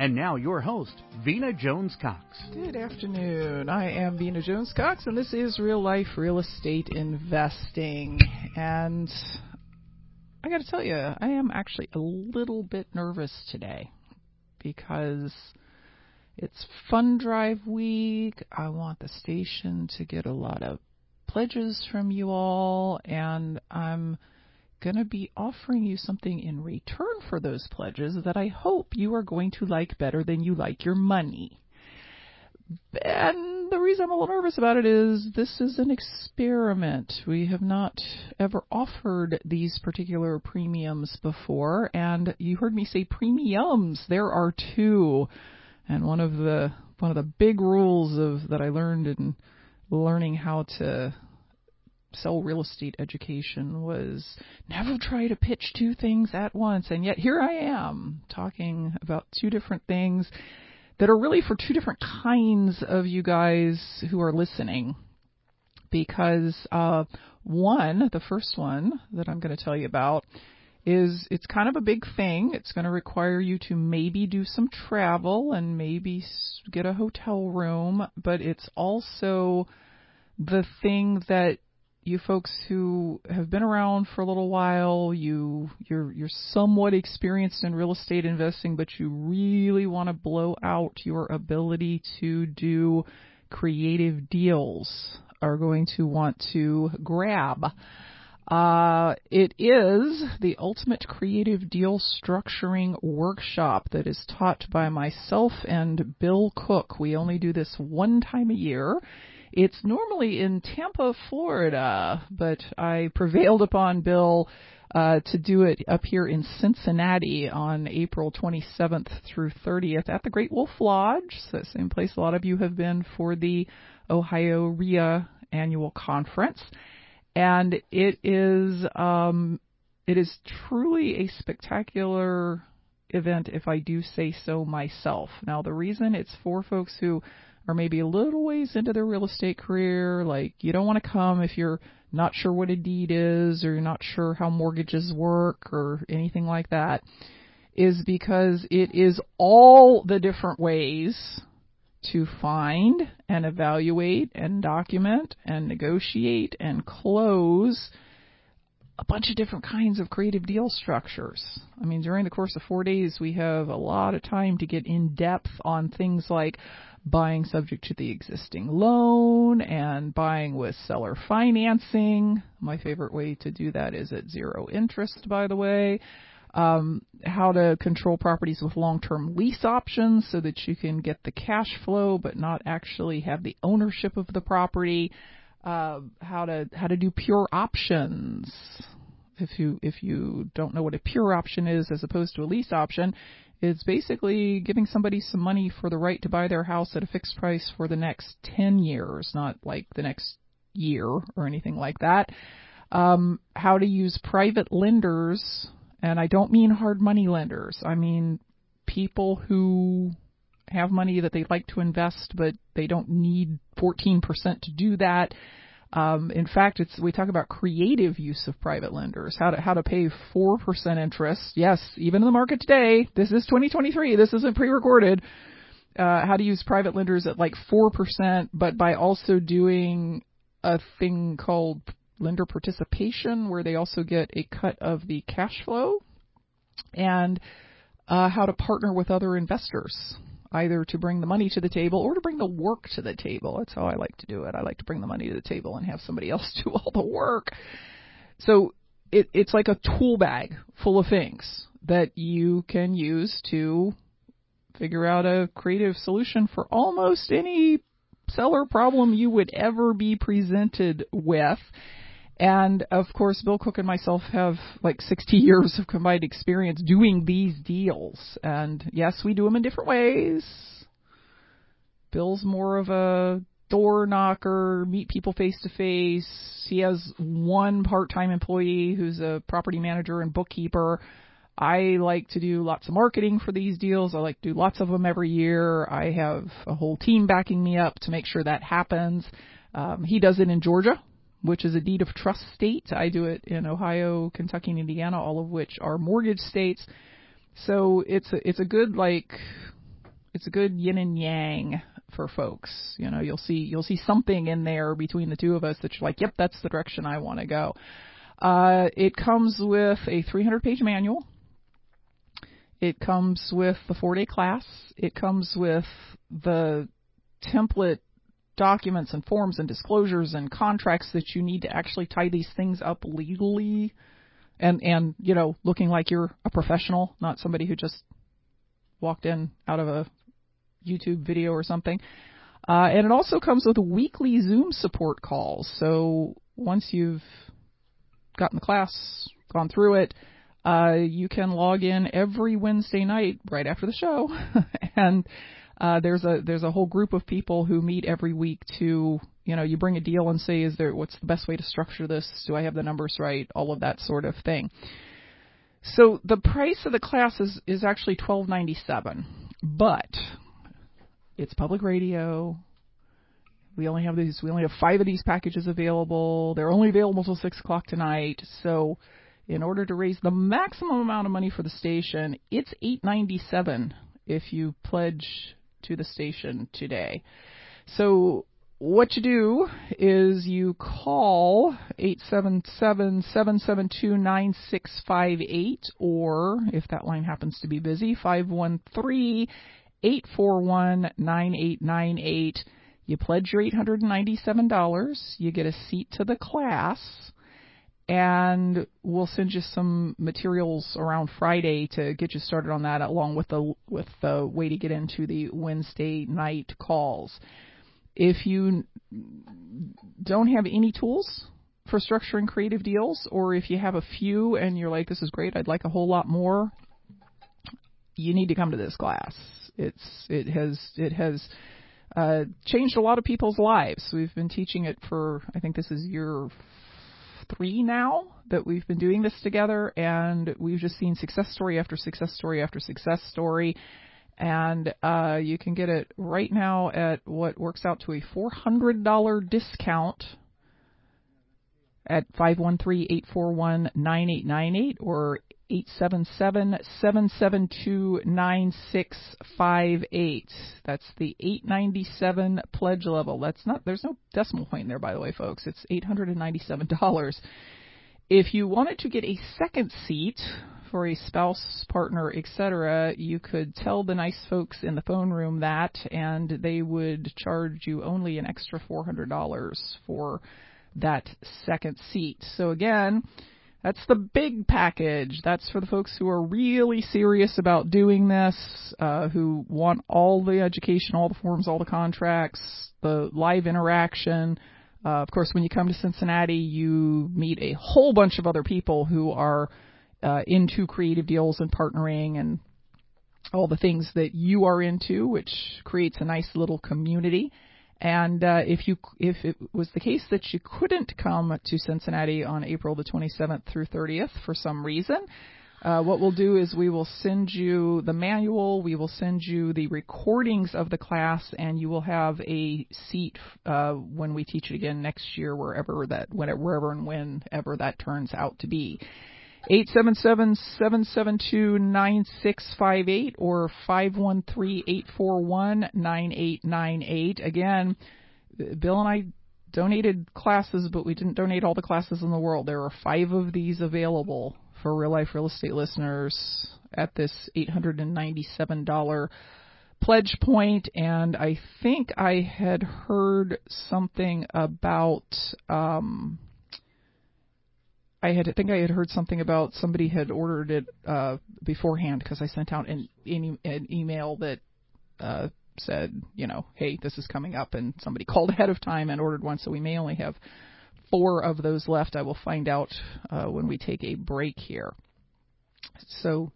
And now your host, Vena Jones-Cox. Good afternoon. I am Vena Jones-Cox, and this is Real Life Real Estate Investing. And I got to tell you, I am actually a little bit nervous today because it's Fund Drive Week. I want the station to get a lot of pledges from you all, and I'm going to be offering you something in return for those pledges that I hope you are going to like better than you like your money. And the reason I'm a little nervous about it is this is an experiment. We have not ever offered these particular premiums before, and you heard me say premiums. There are two, and one of the big rules that I learned in learning how to sell real estate education was never try to pitch two things at once. And yet here I am talking about two different things that are really for two different kinds of you guys who are listening. Because the first one that I'm going to tell you about is it's kind of a big thing. It's going to require you to maybe do some travel and maybe get a hotel room, but it's also the thing that you folks who have been around for a little while, you're somewhat experienced in real estate investing, but you really want to blow out your ability to do creative deals, are going to want to grab. It is the Ultimate Creative Deal Structuring Workshop that is taught by myself and Bill Cook. We only do this one time a year. It's normally in Tampa, Florida, but I prevailed upon Bill to do it up here in Cincinnati on April 27th through 30th at the Great Wolf Lodge, so that same place a lot of you have been for the Ohio RIA annual conference. And it is truly a spectacular event, if I do say so myself. Now, the reason it's for folks who or maybe a little ways into their real estate career, like you don't want to come if you're not sure what a deed is or you're not sure how mortgages work or anything like that, is because it is all the different ways to find and evaluate and document and negotiate and close a bunch of different kinds of creative deal structures. I mean, during the course of 4 days, we have a lot of time to get in depth on things like buying subject to the existing loan and buying with seller financing. My favorite way to do that is at zero interest, by the way. How to control properties with long-term lease options so that you can get the cash flow but not actually have the ownership of the property. How to do pure options. If you don't know what a pure option is as opposed to a lease option, it's basically giving somebody some money for the right to buy their house at a fixed price for the next 10 years, not like the next year or anything like that. How to use private lenders, and I don't mean hard money lenders. I mean people who have money that they'd like to invest, but they don't need 14% to do that. In fact, we talk about creative use of private lenders, how to pay 4% interest. Yes, even in the market today, this is 2023. This isn't pre-recorded. How to use private lenders at like 4%, but by also doing a thing called lender participation where they also get a cut of the cash flow, and how to partner with other investors. either to bring the money to the table or to bring the work to the table. That's how I like to do it. I like to bring the money to the table and have somebody else do all the work. So it's like a tool bag full of things that you can use to figure out a creative solution for almost any seller problem you would ever be presented with. And of course, Bill Cook and myself have like 60 years of combined experience doing these deals. And yes, we do them in different ways. Bill's more of a door knocker, meet people face to face. He has one part-time employee who's a property manager and bookkeeper. I like to do lots of marketing for these deals. I like to do lots of them every year. I have a whole team backing me up to make sure that happens. He does it in Georgia, which is a deed of trust state. I do it in Ohio, Kentucky, and Indiana, all of which are mortgage states. So it's a good yin and yang for folks. You know, you'll see something in there between the two of us that you're like, yep, that's the direction I want to go. It comes with a 300-page manual. It comes with the 4-day class. It comes with the template documents and forms and disclosures and contracts that you need to actually tie these things up legally and you know, looking like you're a professional, not somebody who just walked in out of a YouTube video or something. And it also comes with weekly Zoom support calls. So once you've gotten the class, gone through it, you can log in every Wednesday night right after the show. And there's a whole group of people who meet every week to, you know, you bring a deal and say, what's the best way to structure this? Do I have the numbers right? All of that sort of thing. So the price of the class is actually $12.97, but it's public radio. We only have 5 of these packages available. They're only available till 6:00 tonight. So in order to raise the maximum amount of money for the station, it's $8.97 if you pledge to the station today. So what you do is you call 877-772-9658, or if that line happens to be busy, 513-841-9898. You pledge your $897, you get a seat to the class, and we'll send you some materials around Friday to get you started on that, along with the way to get into the Wednesday night calls. If you don't have any tools for structuring creative deals, or if you have a few and you're like, this is great, I'd like a whole lot more, you need to come to this class. It has changed a lot of people's lives. We've been teaching it for, I think this is year 3 now that we've been doing this together, and we've just seen success story after success story after success story. And you can get it right now at what works out to a $400 discount at 513-841-9898 or 877-772-9658. That's the $897 pledge level. There's no decimal point in there, by the way, folks. It's $897. If you wanted to get a second seat for a spouse, partner, etc., you could tell the nice folks in the phone room that, and they would charge you only an extra $400 for that second seat. So again, that's the big package. That's for the folks who are really serious about doing this, who want all the education, all the forms, all the contracts, the live interaction. Of course, when you come to Cincinnati, you meet a whole bunch of other people who are into creative deals and partnering and all the things that you are into, which creates a nice little community. And if it was the case that you couldn't come to Cincinnati on April the 27th through 30th for some reason, what we'll do is we will send you the manual, we will send you the recordings of the class, and you will have a seat when we teach it again next year, wherever and whenever that turns out to be. 877-772-9658 or 513-841-9898. Again, Bill and I donated classes, but we didn't donate all the classes in the world. There are 5 of these available for real life real estate listeners at this $897 pledge point, and I think I had heard something about I think I had heard something about somebody had ordered it beforehand, because I sent out an email that said, you know, hey, this is coming up, and somebody called ahead of time and ordered one, so we may only have 4 of those left. I will find out when we take a break here. So,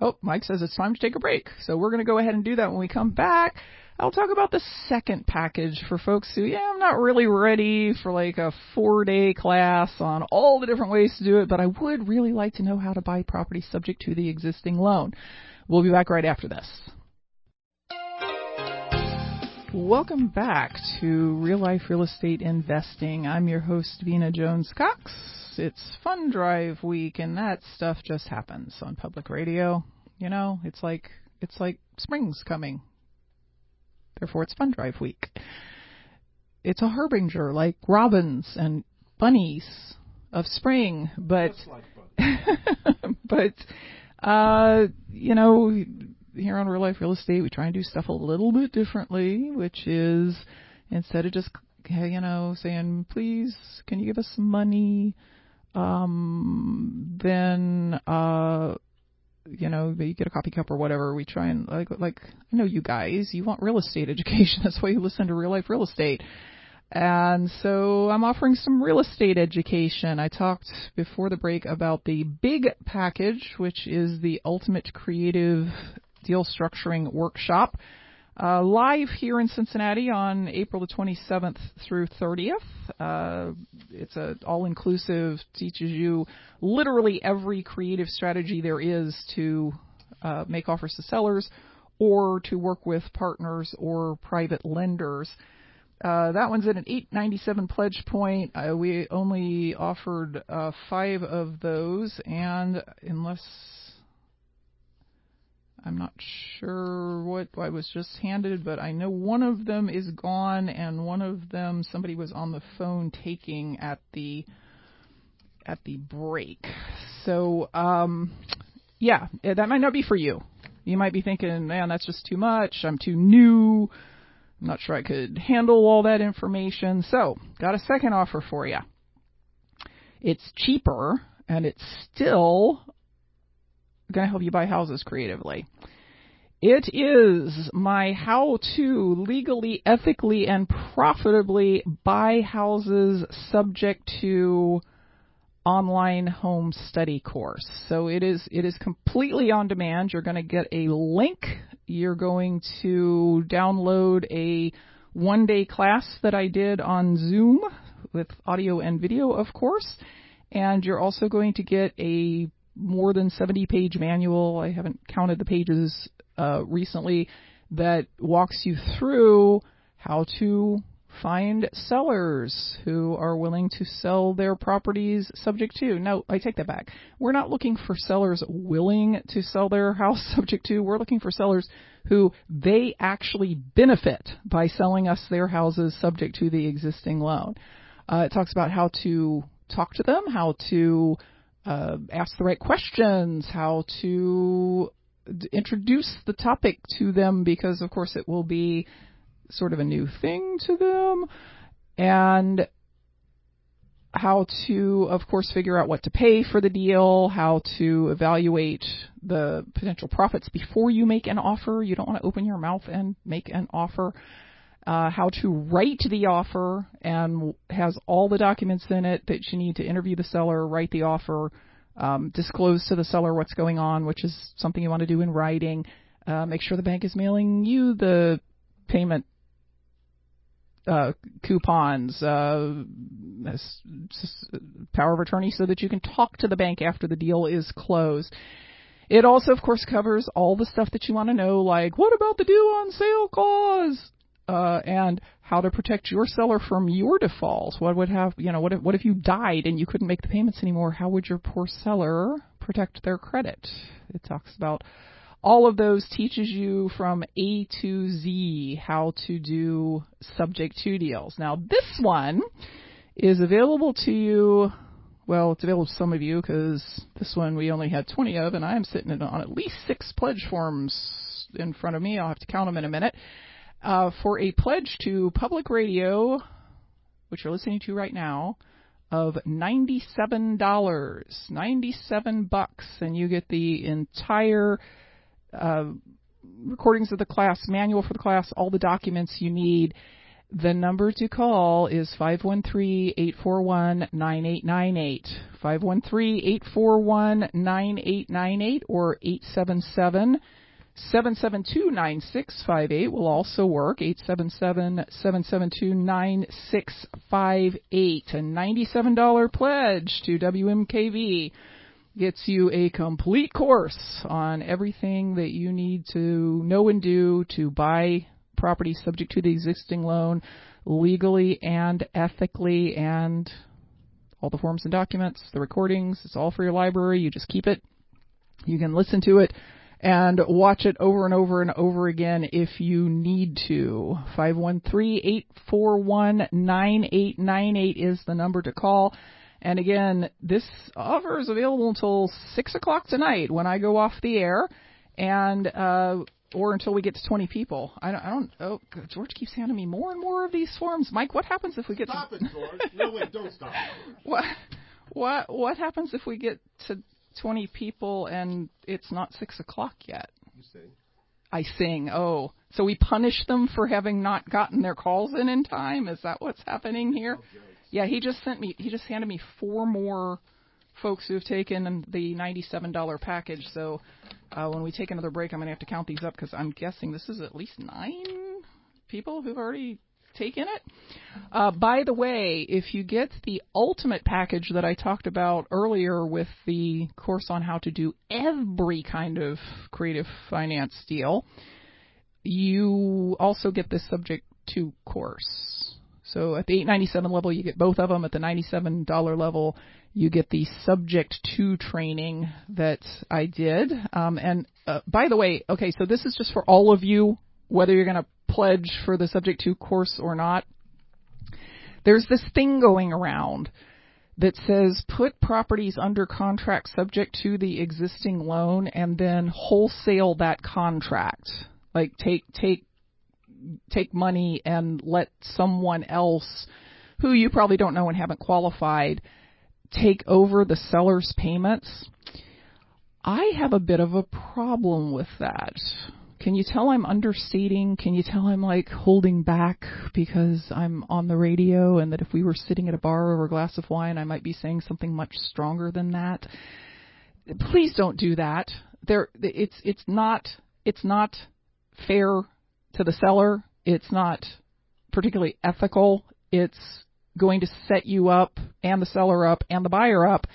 oh, Mike says it's time to take a break, so we're going to go ahead and do that. When we come back, I'll talk about the second package for folks who, I'm not really ready for like a 4-day class on all the different ways to do it, but I would really like to know how to buy property subject to the existing loan. We'll be back right after this. Welcome back to Real Life Real Estate Investing. I'm your host, Vena Jones-Cox. It's Fund Drive Week, and that stuff just happens on public radio. You know, it's like spring's coming. Therefore, it's Fun Drive Week. It's a harbinger, like robins and bunnies of spring, but just like bunnies. But you know, here on Real Life Real Estate, we try and do stuff a little bit differently, which is instead of just saying, please, can you give us some money? Then you get a coffee cup or whatever. We try and like I know you guys, you want real estate education. That's why you listen to Real Life Real Estate. And so I'm offering some real estate education. I talked before the break about the big package, which is the Ultimate Creative Deal Structuring Workshop, live here in Cincinnati on April the 27th through 30th. It's an all-inclusive, teaches you literally every creative strategy there is to make offers to sellers or to work with partners or private lenders. That one's at an $8.97 pledge point. We only offered 5 of those, and unless I'm not sure what I was just handed, but I know one of them is gone, and one of them somebody was on the phone taking at the break. So, yeah, that might not be for you. You might be thinking, man, that's just too much. I'm too new. I'm not sure I could handle all that information. So, got a second offer for you. It's cheaper, and it's still going to help you buy houses creatively. It is my how to legally, ethically, and profitably buy houses subject to online home study course. So it is completely on demand. You're going to get a link. You're going to download a 1-day class that I did on Zoom with audio and video, of course. And you're also going to get a more than 70-page manual. I haven't counted the pages recently, that walks you through how to find sellers who are willing to sell their properties subject to. No, I take that back. We're not looking for sellers willing to sell their house subject to. We're looking for sellers who they actually benefit by selling us their houses subject to the existing loan. It talks about how to talk to them, how to ask the right questions, how to introduce the topic to them, because, of course, it will be sort of a new thing to them, and how to, of course, figure out what to pay for the deal, how to evaluate the potential profits before you make an offer. You don't want to open your mouth and make an offer. How to write the offer, and has all the documents in it that you need to interview the seller, write the offer, disclose to the seller what's going on, which is something you want to do in writing. Make sure the bank is mailing you the payment coupons, power of attorney, so that you can talk to the bank after the deal is closed. It also, of course, covers all the stuff that you want to know, like what about the due on sale clause? And how to protect your seller from your default. What would have, what if you died and you couldn't make the payments anymore? How would your poor seller protect their credit? It talks about all of those, teaches you from A to Z how to do subject to deals. Now, this one is available to you. Well, it's available to some of you because this one we only had 20 of, and I am sitting on at least 6 pledge forms in front of me. I'll have to count them in a minute. For a pledge to public radio, which you're listening to right now, of $97, $97, and you get the entire recordings of the class, manual for the class, all the documents you need. The number to call is 513-841-9898, 513-841-9898, or 877-772-9658 will also work, 877-772-9658. A $97 pledge to WMKV gets you a complete course on everything that you need to know and do to buy property subject to the existing loan legally and ethically, and all the forms and documents, the recordings. It's all for your library. You just keep it. You can listen to it and watch it over and over and over again if you need to. 513-841-9898 is the number to call. And again, this offer is available until 6 o'clock tonight when I go off the air, and or until we get to 20 people. I don't. Oh, George keeps handing me more and more of these forms. Mike, what happens if we get? Stop it, George. No, wait, don't stop it. What happens if we get to 20 people and it's not 6 o'clock yet? You sing. I sing. Oh, so we punish them for having not gotten their calls in time. Is that what's happening here? Okay. Yeah, he just handed me four more folks who have taken the $97 package. So when we take another break, I'm going to have to count these up, because I'm guessing this is at least 9 people who've already taken it. By the way, if you get the ultimate package that I talked about earlier with the course on how to do every kind of creative finance deal, you also get this subject to course. So at the $897 level, you get both of them. At the $97 level, you get the subject to training that I did. By the way, okay, so this is just for all of you, whether you're going to pledge for the subject to course or not. There's this thing going around that says put properties under contract subject to the existing loan and then wholesale that contract. Like take money and let someone else who you probably don't know and haven't qualified take over the seller's payments. I have a bit of a problem with that. Can you tell I'm understating? Can you tell I'm like holding back because I'm on the radio, and that if we were sitting at a bar over a glass of wine, I might be saying something much stronger than that? Please don't do that. It's not fair to the seller. It's not particularly ethical. It's going to set you up and the seller up and the buyer up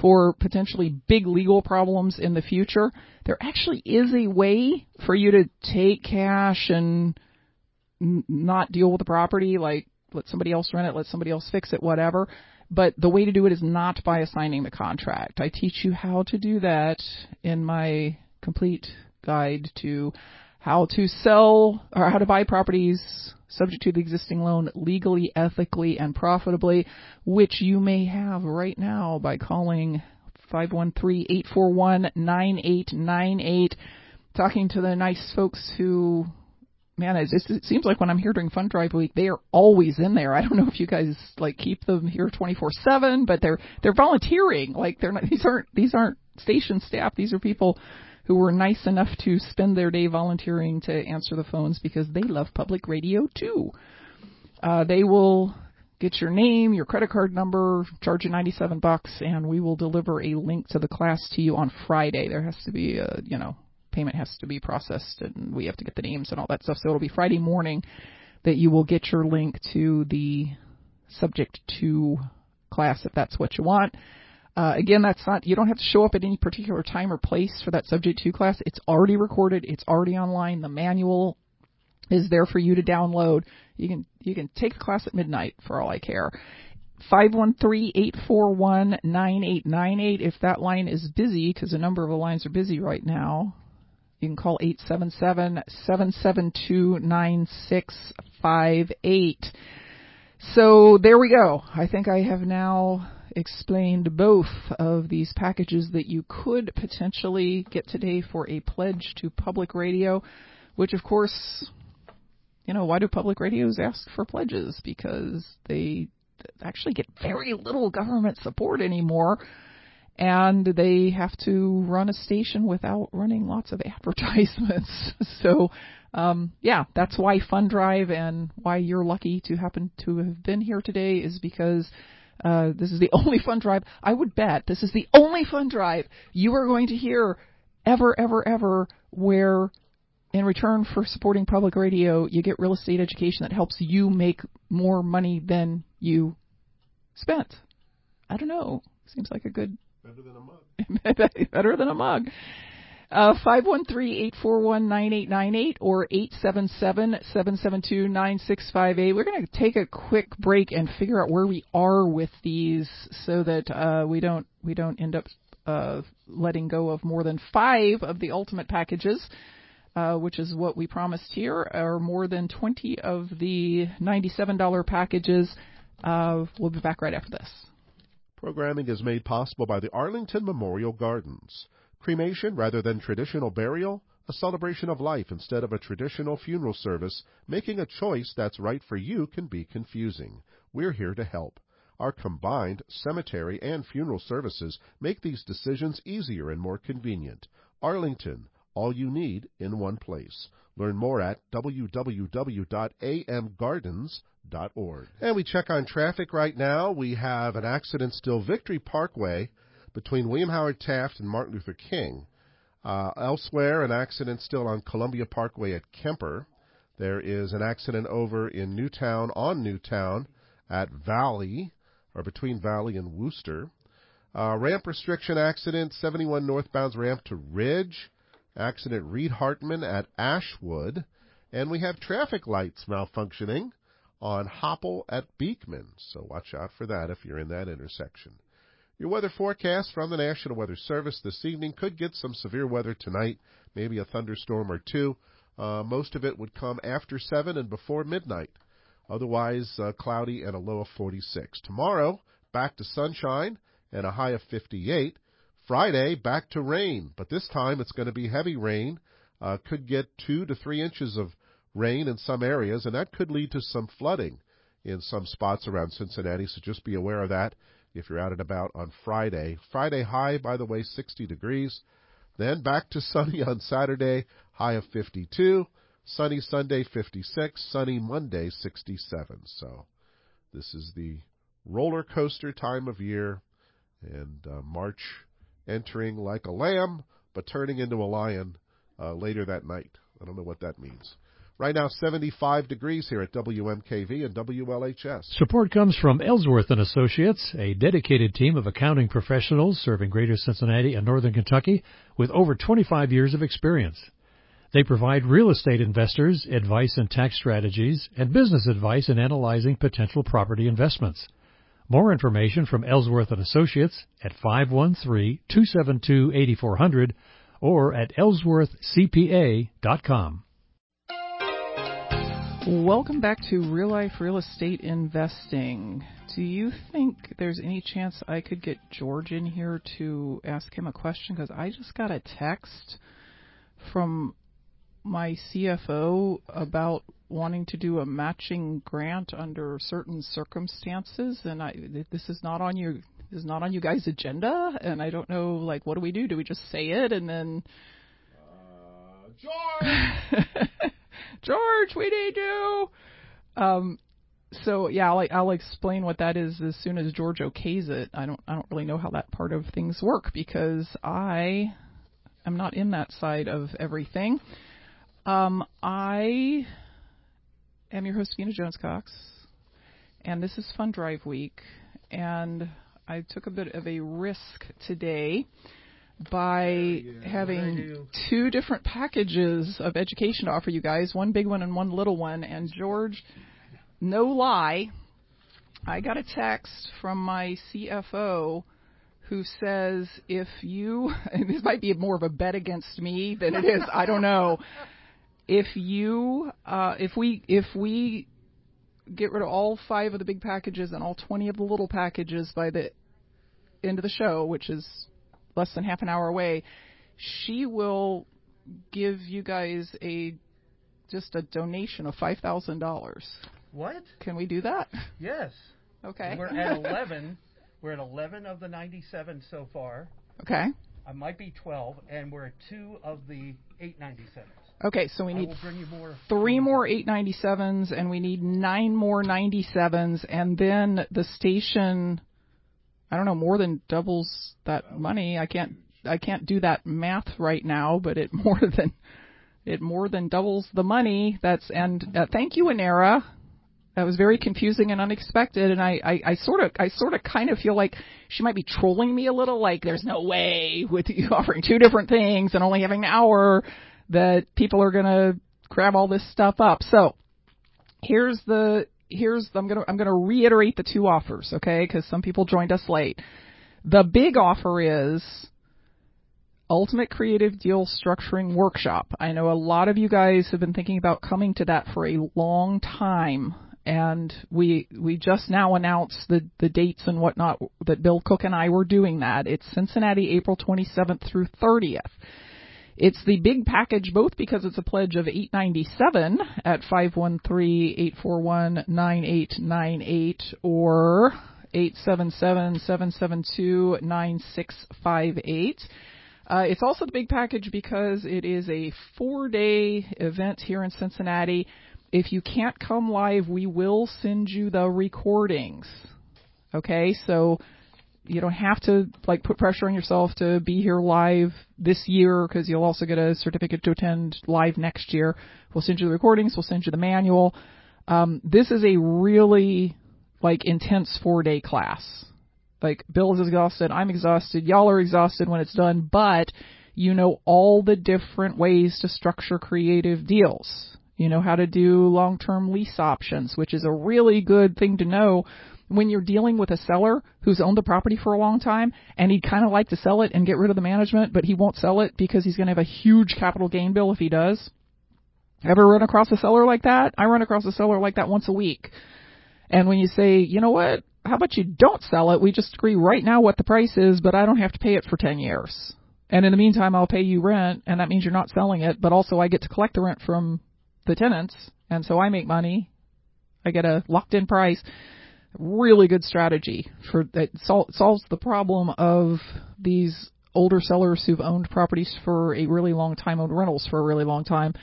for potentially big legal problems in the future. There actually is a way for you to take cash and not deal with the property, like let somebody else rent it, let somebody else fix it, whatever. But the way to do it is not by assigning the contract. I teach you how to do that in my complete guide to how to sell or how to buy properties subject to the existing loan legally, ethically, and profitably, which you may have right now by calling 513-841-9898. Talking to the nice folks who, man, it seems like when I'm here during Fund Drive Week, they are always in there. I don't know if you guys like keep them here 24/7, but they're volunteering. Like they're not, these aren't station staff. These are people who were nice enough to spend their day volunteering to answer the phones because they love public radio too. They will get your name, your credit card number, charge you $97, and we will deliver a link to the class to you on Friday. There has to be a, payment has to be processed, and we have to get the names and all that stuff. So it'll be Friday morning that you will get your link to the subject to class if that's what you want. Again, you don't have to show up at any particular time or place for that subject to class. It's already recorded. It's already online. The manual is there for you to download. You can take the class at midnight for all I care. 513-841-9898. If that line is busy, because a number of the lines are busy right now, you can call 877-772-9658. So there we go. I think I have now explained both of these packages that you could potentially get today for a pledge to public radio, which, of course, you know, why do public radios ask for pledges? Because they actually get very little government support anymore, and they have to run a station without running lots of advertisements. So, yeah, that's why Fund Drive and why you're lucky to happen to have been here today is because this is the only Fund Drive. I would bet this is the only Fund Drive you are going to hear ever, ever, ever where in return for supporting public radio, you get real estate education that helps you make more money than you spent. I don't know. Seems like a good... Better than a mug. Better than a mug. 513-841-9898 or 877-772-9658. We're going to take a quick break and figure out where we are with these so that we don't end up letting go of more than 5 of the ultimate packages, which is what we promised here, or more than 20 of the $97 packages. We'll be back right after this. Programming is made possible by the Arlington Memorial Gardens. Cremation rather than traditional burial, a celebration of life instead of a traditional funeral service, making a choice that's right for you can be confusing. We're here to help. Our combined cemetery and funeral services make these decisions easier and more convenient. Arlington, all you need in one place. Learn more at www.amgardens.org. And we check on traffic right now. We have an accident still, Victory Parkway between William Howard Taft and Martin Luther King. Elsewhere, an accident still on Columbia Parkway at Kemper. There is an accident over in Newtown on Newtown at Valley or between Valley and Wooster. Ramp restriction accident, 71 northbound ramp to Ridge. Accident Reed Hartman at Ashwood. And we have traffic lights malfunctioning on Hopple at Beekman. So watch out for that if you're in that intersection. Your weather forecast from the National Weather Service this evening could get some severe weather tonight, maybe a thunderstorm or two. Most of it would come after 7 and before midnight. Otherwise, cloudy and a low of 46. Tomorrow, back to sunshine and a high of 58. Friday, back to rain, but this time it's going to be heavy rain. Could get 2 to 3 inches of rain in some areas, and that could lead to some flooding in some spots around Cincinnati, so just be aware of that if you're out and about on Friday. Friday high, by the way, 60 degrees. Then back to sunny on Saturday, high of 52. Sunny Sunday, 56. Sunny Monday, 67. So this is the roller coaster time of year, and March entering like a lamb, but turning into a lion later that night. I don't know what that means. Right now, 75 degrees here at WMKV and WLHS. Support comes from Ellsworth & Associates, a dedicated team of accounting professionals serving greater Cincinnati and northern Kentucky with over 25 years of experience. They provide real estate investors advice and tax strategies and business advice in analyzing potential property investments. More information from Ellsworth & Associates at 513-272-8400 or at ellsworthcpa.com. Welcome back to Real Life Real Estate Investing. Do you think there's any chance I could get George in here to ask him a question? Because I just got a text from my CFO about wanting to do a matching grant under certain circumstances, and this is not on you guys' agenda, and I don't know, like, what do we do? Do we just say it and then George? George, we need you. So yeah, I'll explain what that is as soon as George okays it. I don't really know how that part of things work because I am not in that side of everything. I am your host, Vena Jones-Cox, and this is Fund Drive Week, and I took a bit of a risk today by having 2 different packages of education to offer you guys, one big one and one little one. And George, no lie, I got a text from my CFO who says, if you, and this might be more of a bet against me than it is, I don't know, if we get rid of all 5 of the big packages and all 20 of the little packages by the into the show, which is less than half an hour away, she will give you guys just a donation of $5,000. What? Can we do that? Yes. Okay. We're at 11. We're at 11 of the 97 so far. Okay. I might be 12, and we're at 2 of the 897s. Okay, so we need three more 897s, and we need 9 more 97s, and then the station, I don't know, more than doubles that money. I can't do that math right now, but it more than doubles the money. Thank you, Anera. That was very confusing and unexpected, and I sort of kind of feel like she might be trolling me a little, like there's no way with you offering two different things and only having an hour that people are going to grab all this stuff up. So I'm going to reiterate the two offers, okay? Because some people joined us late. The big offer is Ultimate Creative Deal Structuring Workshop. I know a lot of you guys have been thinking about coming to that for a long time, and we just now announced the dates and whatnot that Bill Cook and I were doing that. It's Cincinnati, April 27th through 30th. It's the big package, both because it's a pledge of $8.97 at 513-841-9898 or 877-772-9658. It's also the big package because it is a 4-day event here in Cincinnati. If you can't come live, we will send you the recordings. Okay, so you don't have to put pressure on yourself to be here live this year, because you'll also get a certificate to attend live next year. We'll send you the recordings. We'll send you the manual. This is a really intense 4-day class. Bill is exhausted. I'm exhausted. Y'all are exhausted when it's done. But you know all the different ways to structure creative deals. You know how to do long-term lease options, which is a really good thing to know when you're dealing with a seller who's owned the property for a long time, and he'd kind of like to sell it and get rid of the management, but he won't sell it because he's going to have a huge capital gain bill if he does. Ever run across a seller like that? I run across a seller like that once a week. And when you say, you know what, how about you don't sell it? We just agree right now what the price is, but I don't have to pay it for 10 years. And in the meantime, I'll pay you rent, and that means you're not selling it, but also I get to collect the rent from the tenants, and so I make money. I get a locked-in price. Really good strategy for that. Solves the problem of these older sellers who've owned properties for a really long time, owned rentals for a really long time,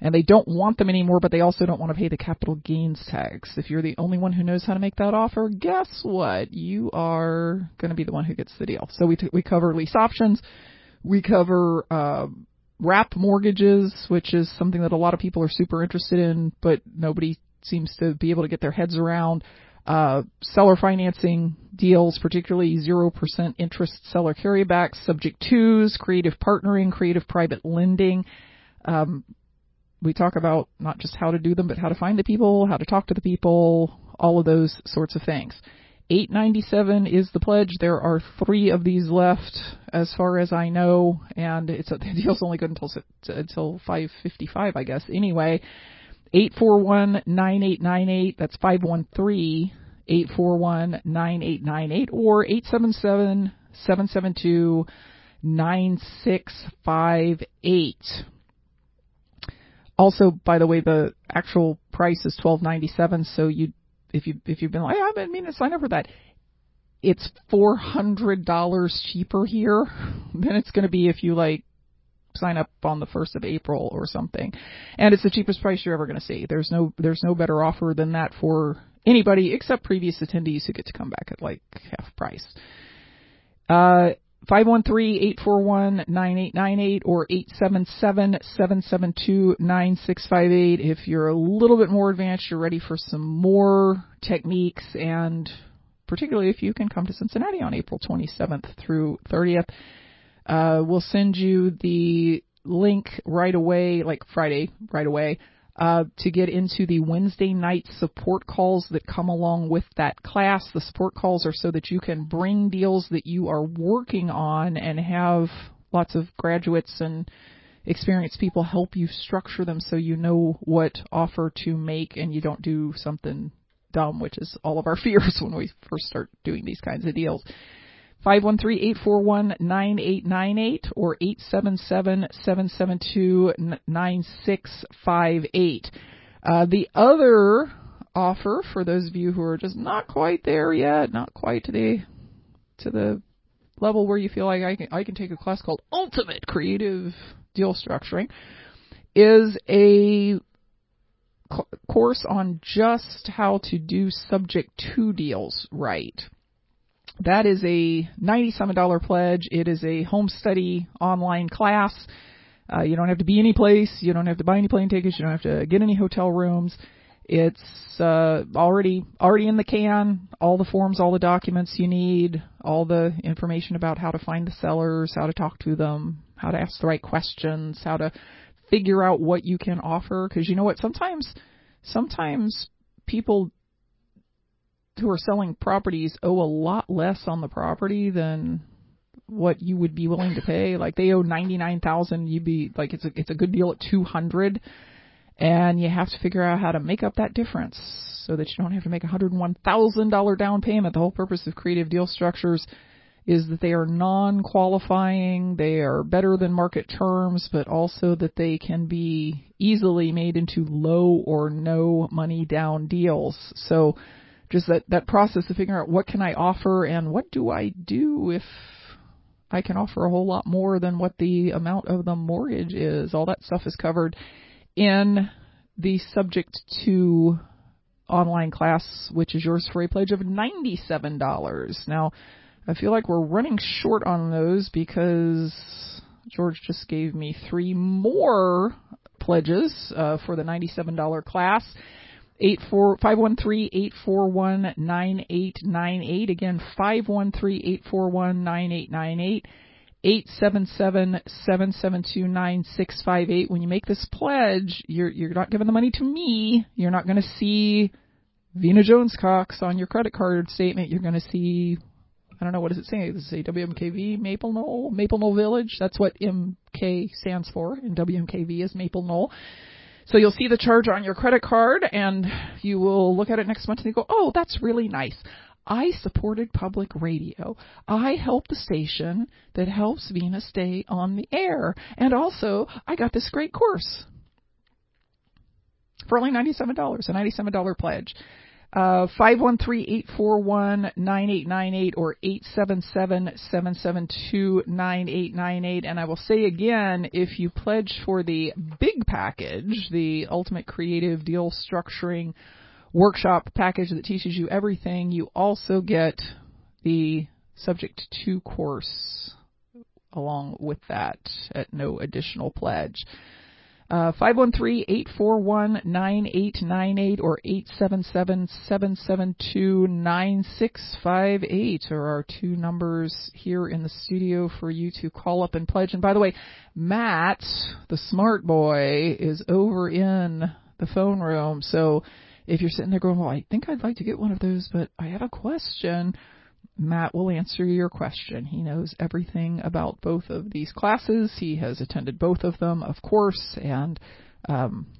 and they don't want them anymore, but they also don't want to pay the capital gains tax. If you're the only one who knows how to make that offer, guess what? You are going to be the one who gets the deal. So we cover lease options. We cover wrap mortgages, which is something that a lot of people are super interested in, but nobody seems to be able to get their heads around. Seller financing deals, particularly 0% interest seller carrybacks, subject twos, creative partnering, creative private lending. We talk about not just how to do them, but how to find the people, how to talk to the people, all of those sorts of things. $8.97 is the pledge. There are 3 of these left, as far as I know, and the deal's only good until 5:55, I guess. Anyway, 841-9898, that's 513-841-9898, or 877-772-9658. Also, by the way, the actual price is $12.97, so if you've been like, I've been meaning to sign up for that, it's $400 cheaper here than it's going to be if you sign up on the 1st of April or something. And it's the cheapest price you're ever going to see. There's no better offer than that for anybody except previous attendees who get to come back at half price. 513-841-9898 or 877-772-9658. If you're a little bit more advanced, you're ready for some more techniques, and particularly if you can come to Cincinnati on April 27th through 30th. We'll send you the link right away, Friday right away, to get into the Wednesday night support calls that come along with that class. The support calls are so that you can bring deals that you are working on and have lots of graduates and experienced people help you structure them so you know what offer to make and you don't do something dumb, which is all of our fears when we first start doing these kinds of deals. 513-841-9898 or 877-772-9658. The other offer for those of you who are just not quite there yet, not quite to the level where you feel like I can take a class called Ultimate Creative Deal Structuring, is a course on just how to do subject to deals right. That is a $97 pledge. It is a home study online class. You don't have to be any place. You don't have to buy any plane tickets. You don't have to get any hotel rooms. It's already in the can. All the forms, all the documents you need, all the information about how to find the sellers, how to talk to them, how to ask the right questions, how to figure out what you can offer. Because you know what? Sometimes people who are selling properties owe a lot less on the property than what you would be willing to pay. Like they owe $99,000. You'd be like, it's a good deal at $200,000. And you have to figure out how to make up that difference so that you don't have to make a $101,000 down payment. The whole purpose of creative deal structures is that they are non-qualifying, they are better than market terms, but also that they can be easily made into low or no money down deals. So just that process of figuring out what can I offer and what do I do if I can offer a whole lot more than what the amount of the mortgage is. All that stuff is covered in the subject to online class, which is yours for a pledge of $97. Now, I feel like we're running short on those because George just gave me three more pledges for the $97 class. 513-841-9898. Again, 513-841-9898. 877-772-9658. When you make this pledge, you're not giving the money to me. You're not going to see Vena Jones-Cox on your credit card statement. You're going to see, I don't know, what does it say? Does it say WMKV, Maple Knoll Village? That's what MK stands for, and WMKV is Maple Knoll. So you'll see the charge on your credit card, and you will look at it next month and you go, oh, that's really nice. I supported public radio. I helped the station that helps Vena stay on the air. And also, I got this great course for only $97, a $97 pledge. 513-841-9898 or 877-772-9898. And I will say again, if you pledge for the big package, the Ultimate Creative Deal Structuring Workshop package that teaches you everything, you also get the Subject to course along with that at no additional pledge. 513-841-9898 or 877-772-9658 are our two numbers here in the studio for you to call up and pledge. And by the way, Matt, the smart boy, is over in the phone room, so if you're sitting there going, well, I think I'd like to get one of those, but I have a question, Matt will answer your question. He knows everything about both of these classes. He has attended both of them, of course, and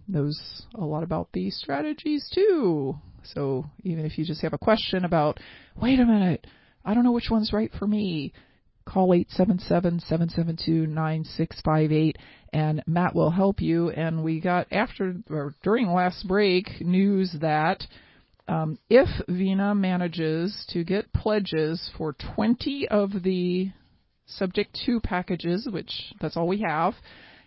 knows a lot about these strategies, too. So even if you just have a question about, wait a minute, I don't know which one's right for me, call 877-772-9658, and Matt will help you. And we got, after or during last break, news that if Vena manages to get pledges for 20 of the Subject 2 packages, which that's all we have,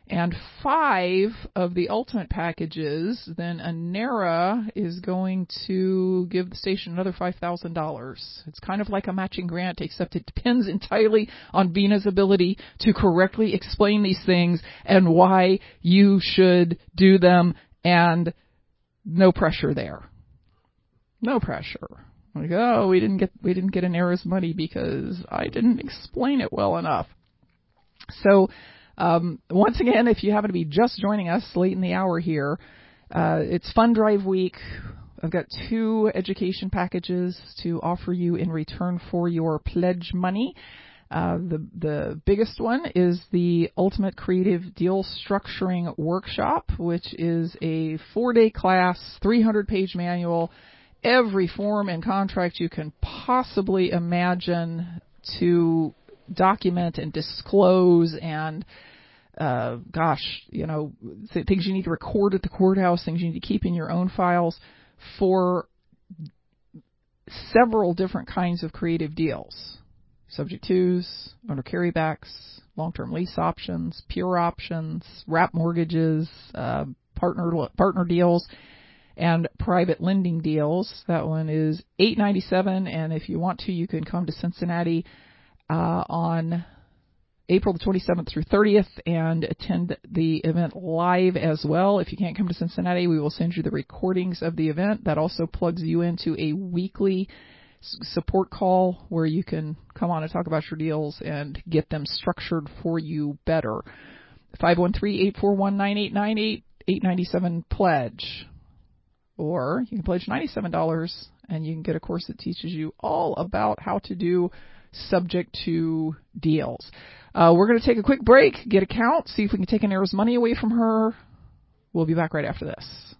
and 5 of the Ultimate packages, then ANERA is going to give the station another $5,000. It's kind of like a matching grant, except it depends entirely on Vena's ability to correctly explain these things and why you should do them, and no pressure there. No pressure. Like, oh, we didn't get ANERA's money because I didn't explain it well enough. So once again, if you happen to be just joining us late in the hour here, it's Fund Drive Week. I've got two education packages to offer you in return for your pledge money. The biggest one is the Ultimate Creative Deal Structuring Workshop, which is a 4-day class, 300-page manual, every form and contract you can possibly imagine to document and disclose and, things you need to record at the courthouse, things you need to keep in your own files for several different kinds of creative deals. Subject twos, owner carrybacks, long-term lease options, pure options, wrap mortgages, partner deals, and private lending deals. That one is $897, and if you want to, you can come to Cincinnati on April the 27th through 30th and attend the event live as well. If you can't come to Cincinnati, we will send you the recordings of the event. That also plugs you into a weekly support call where you can come on and talk about your deals and get them structured for you better. 513-841-9898, $897 pledge. Or you can pledge $97 and you can get a course that teaches you all about how to do subject to deals. We're going to take a quick break, get a count, see if we can take Anera's money away from her. We'll be back right after this.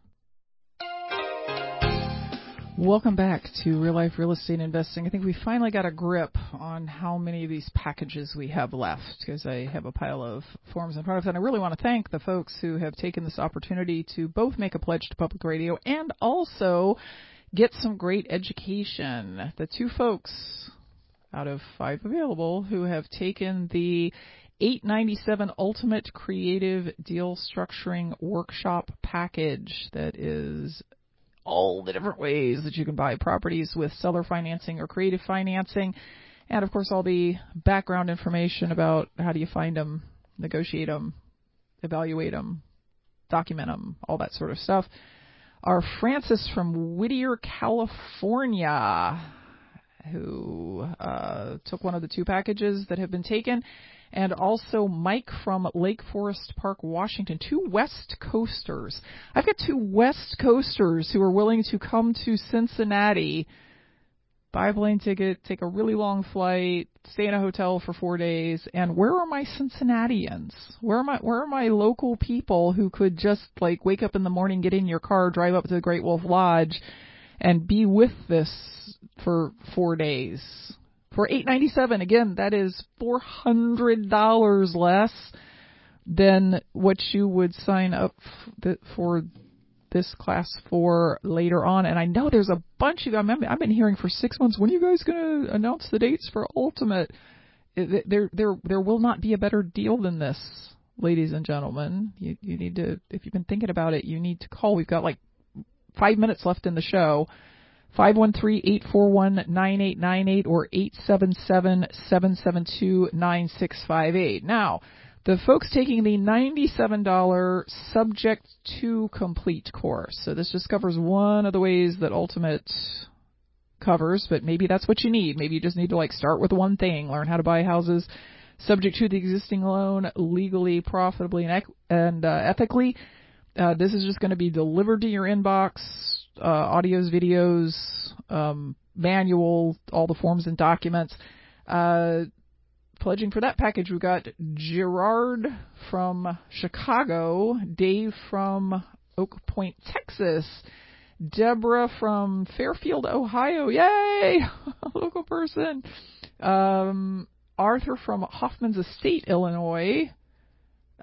Welcome back to Real Life Real Estate Investing. I think we finally got a grip on how many of these packages we have left, because I have a pile of forms in front of us. And I really want to thank the folks who have taken this opportunity to both make a pledge to public radio and also get some great education. The two folks out of five available who have taken the $897 Ultimate Creative Deal Structuring Workshop package that is all the different ways that you can buy properties with seller financing or creative financing. And, of course, all the background information about how do you find them, negotiate them, evaluate them, document them, all that sort of stuff. Our Francis from Whittier, California, who took one of the two packages that have been taken, and also Mike from Lake Forest Park, Washington. Two West Coasters. I've got two West Coasters who are willing to come to Cincinnati, buy a plane ticket, take a really long flight, stay in a hotel for 4 days. And where are my Cincinnatians? Where are my local people who could just, like, wake up in the morning, get in your car, drive up to the Great Wolf Lodge, and be with this for 4 days? For $897, again, that is $400 less than what you would sign up for this class for later on. And I know there's a bunch of you. I've been hearing for 6 months, when are you guys going to announce the dates for Ultimate? There will not be a better deal than this, ladies and gentlemen. You need to, if you've been thinking about it, you need to call. We've got like 5 minutes left in the show. 513-841-9898 or 877-772-9658. Now, the folks taking the $97 subject to complete course. So this just covers one of the ways that Ultimate covers, but maybe that's what you need. Maybe you just need to, like, start with one thing, learn how to buy houses subject to the existing loan legally, profitably, and ethically. This is just going to be delivered to your inbox. Audios, videos, manual, all the forms and documents. Pledging for that package, we've got Gerard from Chicago, Dave from Oak Point, Texas, Deborah from Fairfield, Ohio. Yay! Local person. Arthur from Hoffman's Estate, Illinois.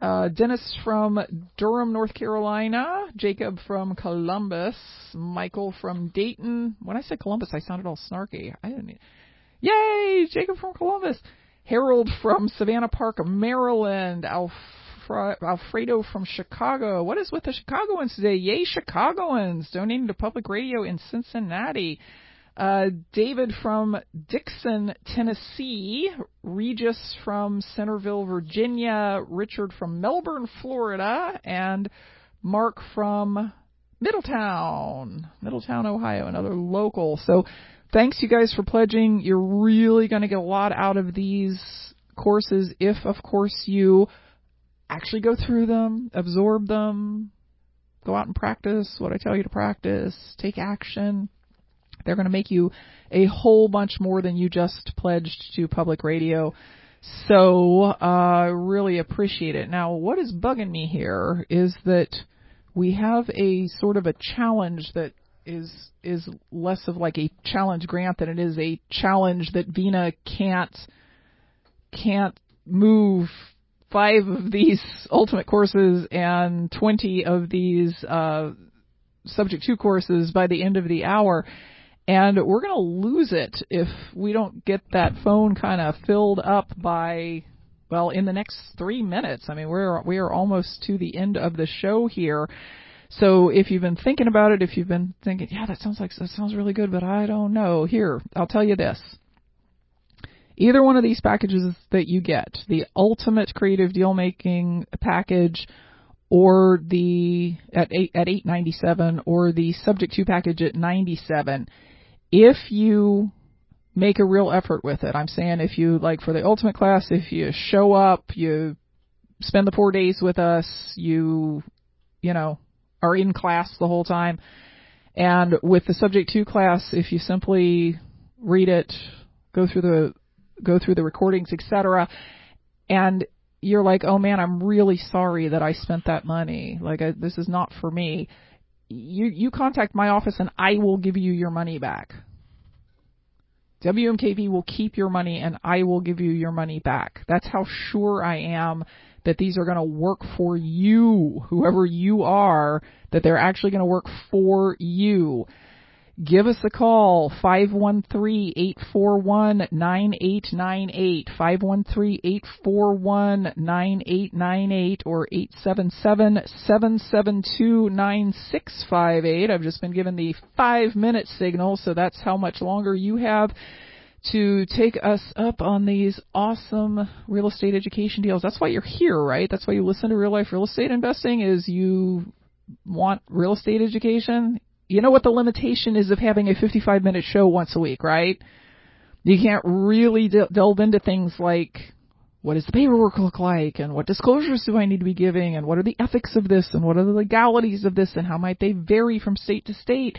Dennis from Durham, North Carolina, Jacob from Columbus, Michael from Dayton. When I said Columbus, I sounded all snarky. I didn't. Yay! Jacob from Columbus. Harold from Savannah Park, Maryland. Alfredo from Chicago. What is with the Chicagoans today? Yay, Chicagoans donating to public radio in Cincinnati. David from Dixon, Tennessee, Regis from Centerville, Virginia, Richard from Melbourne, Florida, and Mark from Middletown, Ohio, another local. So thanks, you guys, for pledging. You're really going to get a lot out of these courses if, of course, you actually go through them, absorb them, go out and practice what I tell you to practice, take action. They're going to make you a whole bunch more than you just pledged to public radio. So I really appreciate it. Now, what is bugging me here is that we have a sort of a challenge that is less of like a challenge grant than it is a challenge that Vena can't move 5 of these ultimate courses and 20 of these subject 2 courses by the end of the hour. And we're going to lose it if we don't get that phone kind of filled up by, well, in the next 3 minutes. I mean, we are almost to the end of the show here. So if you've been thinking about it, if you've been thinking, yeah, that sounds really good, but I don't know. Here, I'll tell you this. Either one of these packages that you get, the Ultimate Creative Deal Making package or the at $897 or the Subject 2 package at $97, if you make a real effort with it, I'm saying if you, like for the Ultimate class, if you show up, you spend the 4 days with us, you know, are in class the whole time. And with the Subject 2 class, if you simply read it, go through the recordings, etc., and you're like, oh man, I'm really sorry that I spent that money. Like, this is not for me. You contact my office and I will give you your money back. WMKV will keep your money and I will give you your money back. That's how sure I am that these are going to work for you, whoever you are, that they're actually going to work for you. Give us a call, 513-841-9898, 513-841-9898, or 877-772-9658. I've just been given the 5-minute signal, so that's how much longer you have to take us up on these awesome real estate education deals. That's why you're here, right? That's why you listen to Real Life Real Estate Investing, is you want real estate education. You know what the limitation is of having a 55-minute show once a week, right? You can't really delve into things like, what does the paperwork look like, and what disclosures do I need to be giving, and what are the ethics of this, and what are the legalities of this, and how might they vary from state to state?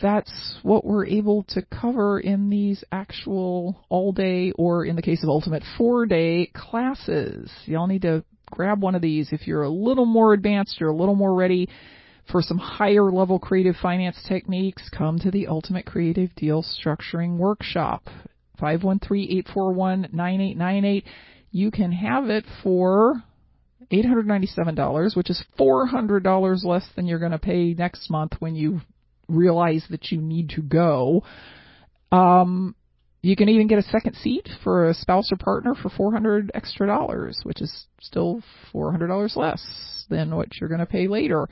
That's what we're able to cover in these actual all-day, or in the case of Ultimate, 4-day classes. Y'all need to grab one of these. If you're a little more advanced, you're a little more ready for some higher level creative finance techniques, come to the Ultimate Creative Deal Structuring Workshop, 513-841-9898. You can have it for $897, which is $400 less than you're going to pay next month when you realize that you need to go. You can even get a second seat for a spouse or partner for $400 extra, which is still $400 less than what you're going to pay later.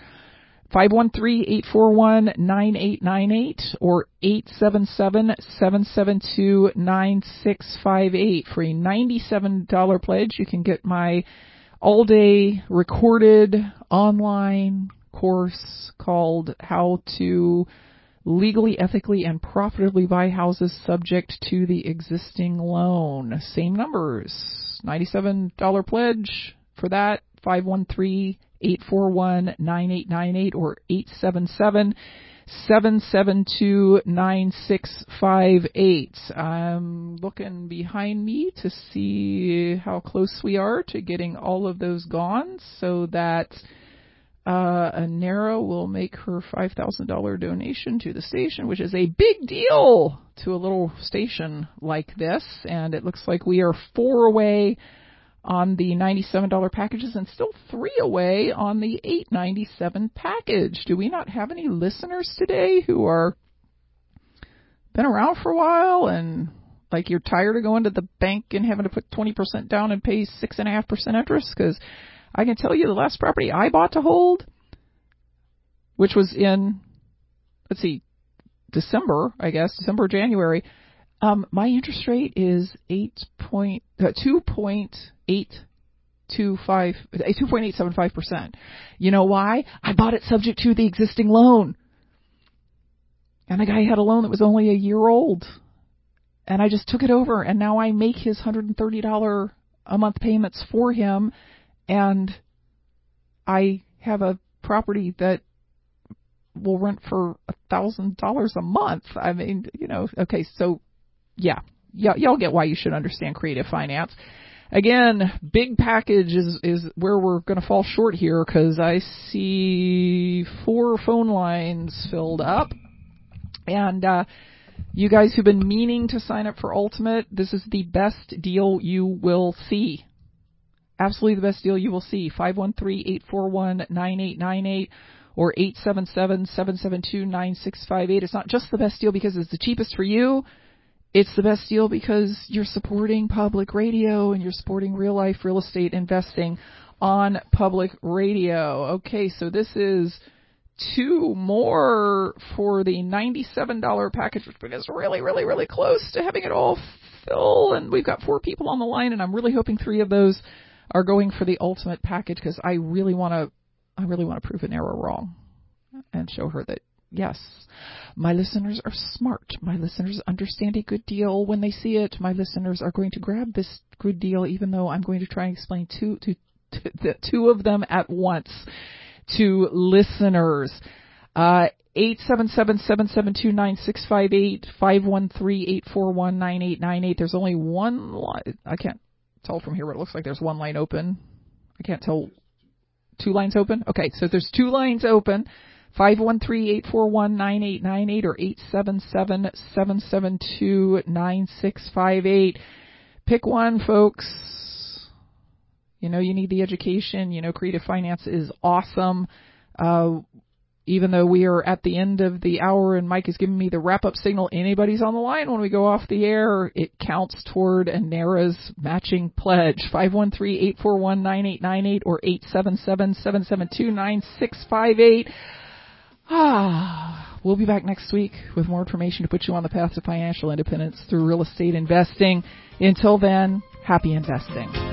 513-841-9898 or 877-772-9658. For a $97 pledge, you can get my all-day recorded online course called How to Legally, Ethically, and Profitably Buy Houses Subject to the Existing Loan. Same numbers. $97 pledge for that, 513-841-9898 or 877-772-9658. I'm looking behind me to see how close we are to getting all of those gone so that Anera will make her $5,000 donation to the station, which is a big deal to a little station like this. And it looks like we are 4 away on the $97 packages and still 3 away on the $897 package. Do we not have any listeners today who are been around for a while and like you're tired of going to the bank and having to put 20% down and pay 6.5% interest? Because I can tell you the last property I bought to hold, which was in, let's see, December, January, my interest rate is 2.875%. You know why? I bought it subject to the existing loan. And the guy had a loan that was only a year old. And I just took it over. And now I make his $130 a month payments for him. And I have a property that will rent for $1,000 a month. I mean, you know, okay, so yeah. Y'all get why you should understand creative finance. Again, big package is where we're going to fall short here because I see 4 phone lines filled up. And you guys who've been meaning to sign up for Ultimate, this is the best deal you will see. Absolutely the best deal you will see. 513-841-9898 or 877-772-9658. It's not just the best deal because it's the cheapest for you. It's the best deal because you're supporting public radio and you're supporting real-life real estate investing on public radio. Okay, so this is 2 more for the $97 package, which brings us really, really, really close to having it all fill. And we've got 4 people on the line, and I'm really hoping 3 of those are going for the Ultimate package because I really want to prove an error wrong and show her that, yes, my listeners are smart. My listeners understand a good deal when they see it. My listeners are going to grab this good deal, even though I'm going to try and explain two of them at once to listeners. 877-772-9658, 513-841-9898. There's only one line. I can't tell from here, but it looks like there's one line open. I can't tell. 2 lines open? Okay, so there's 2 lines open. 513-841-9898 or 877-772-9658. Pick one, folks. You know you need the education. You know creative finance is awesome. Even though we are at the end of the hour and Mike is giving me the wrap-up signal, anybody's on the line when we go off the air, it counts toward ANERA's matching pledge. 513-841-9898 or 877-772-9658. We'll be back next week with more information to put you on the path to financial independence through real estate investing. Until then, happy investing.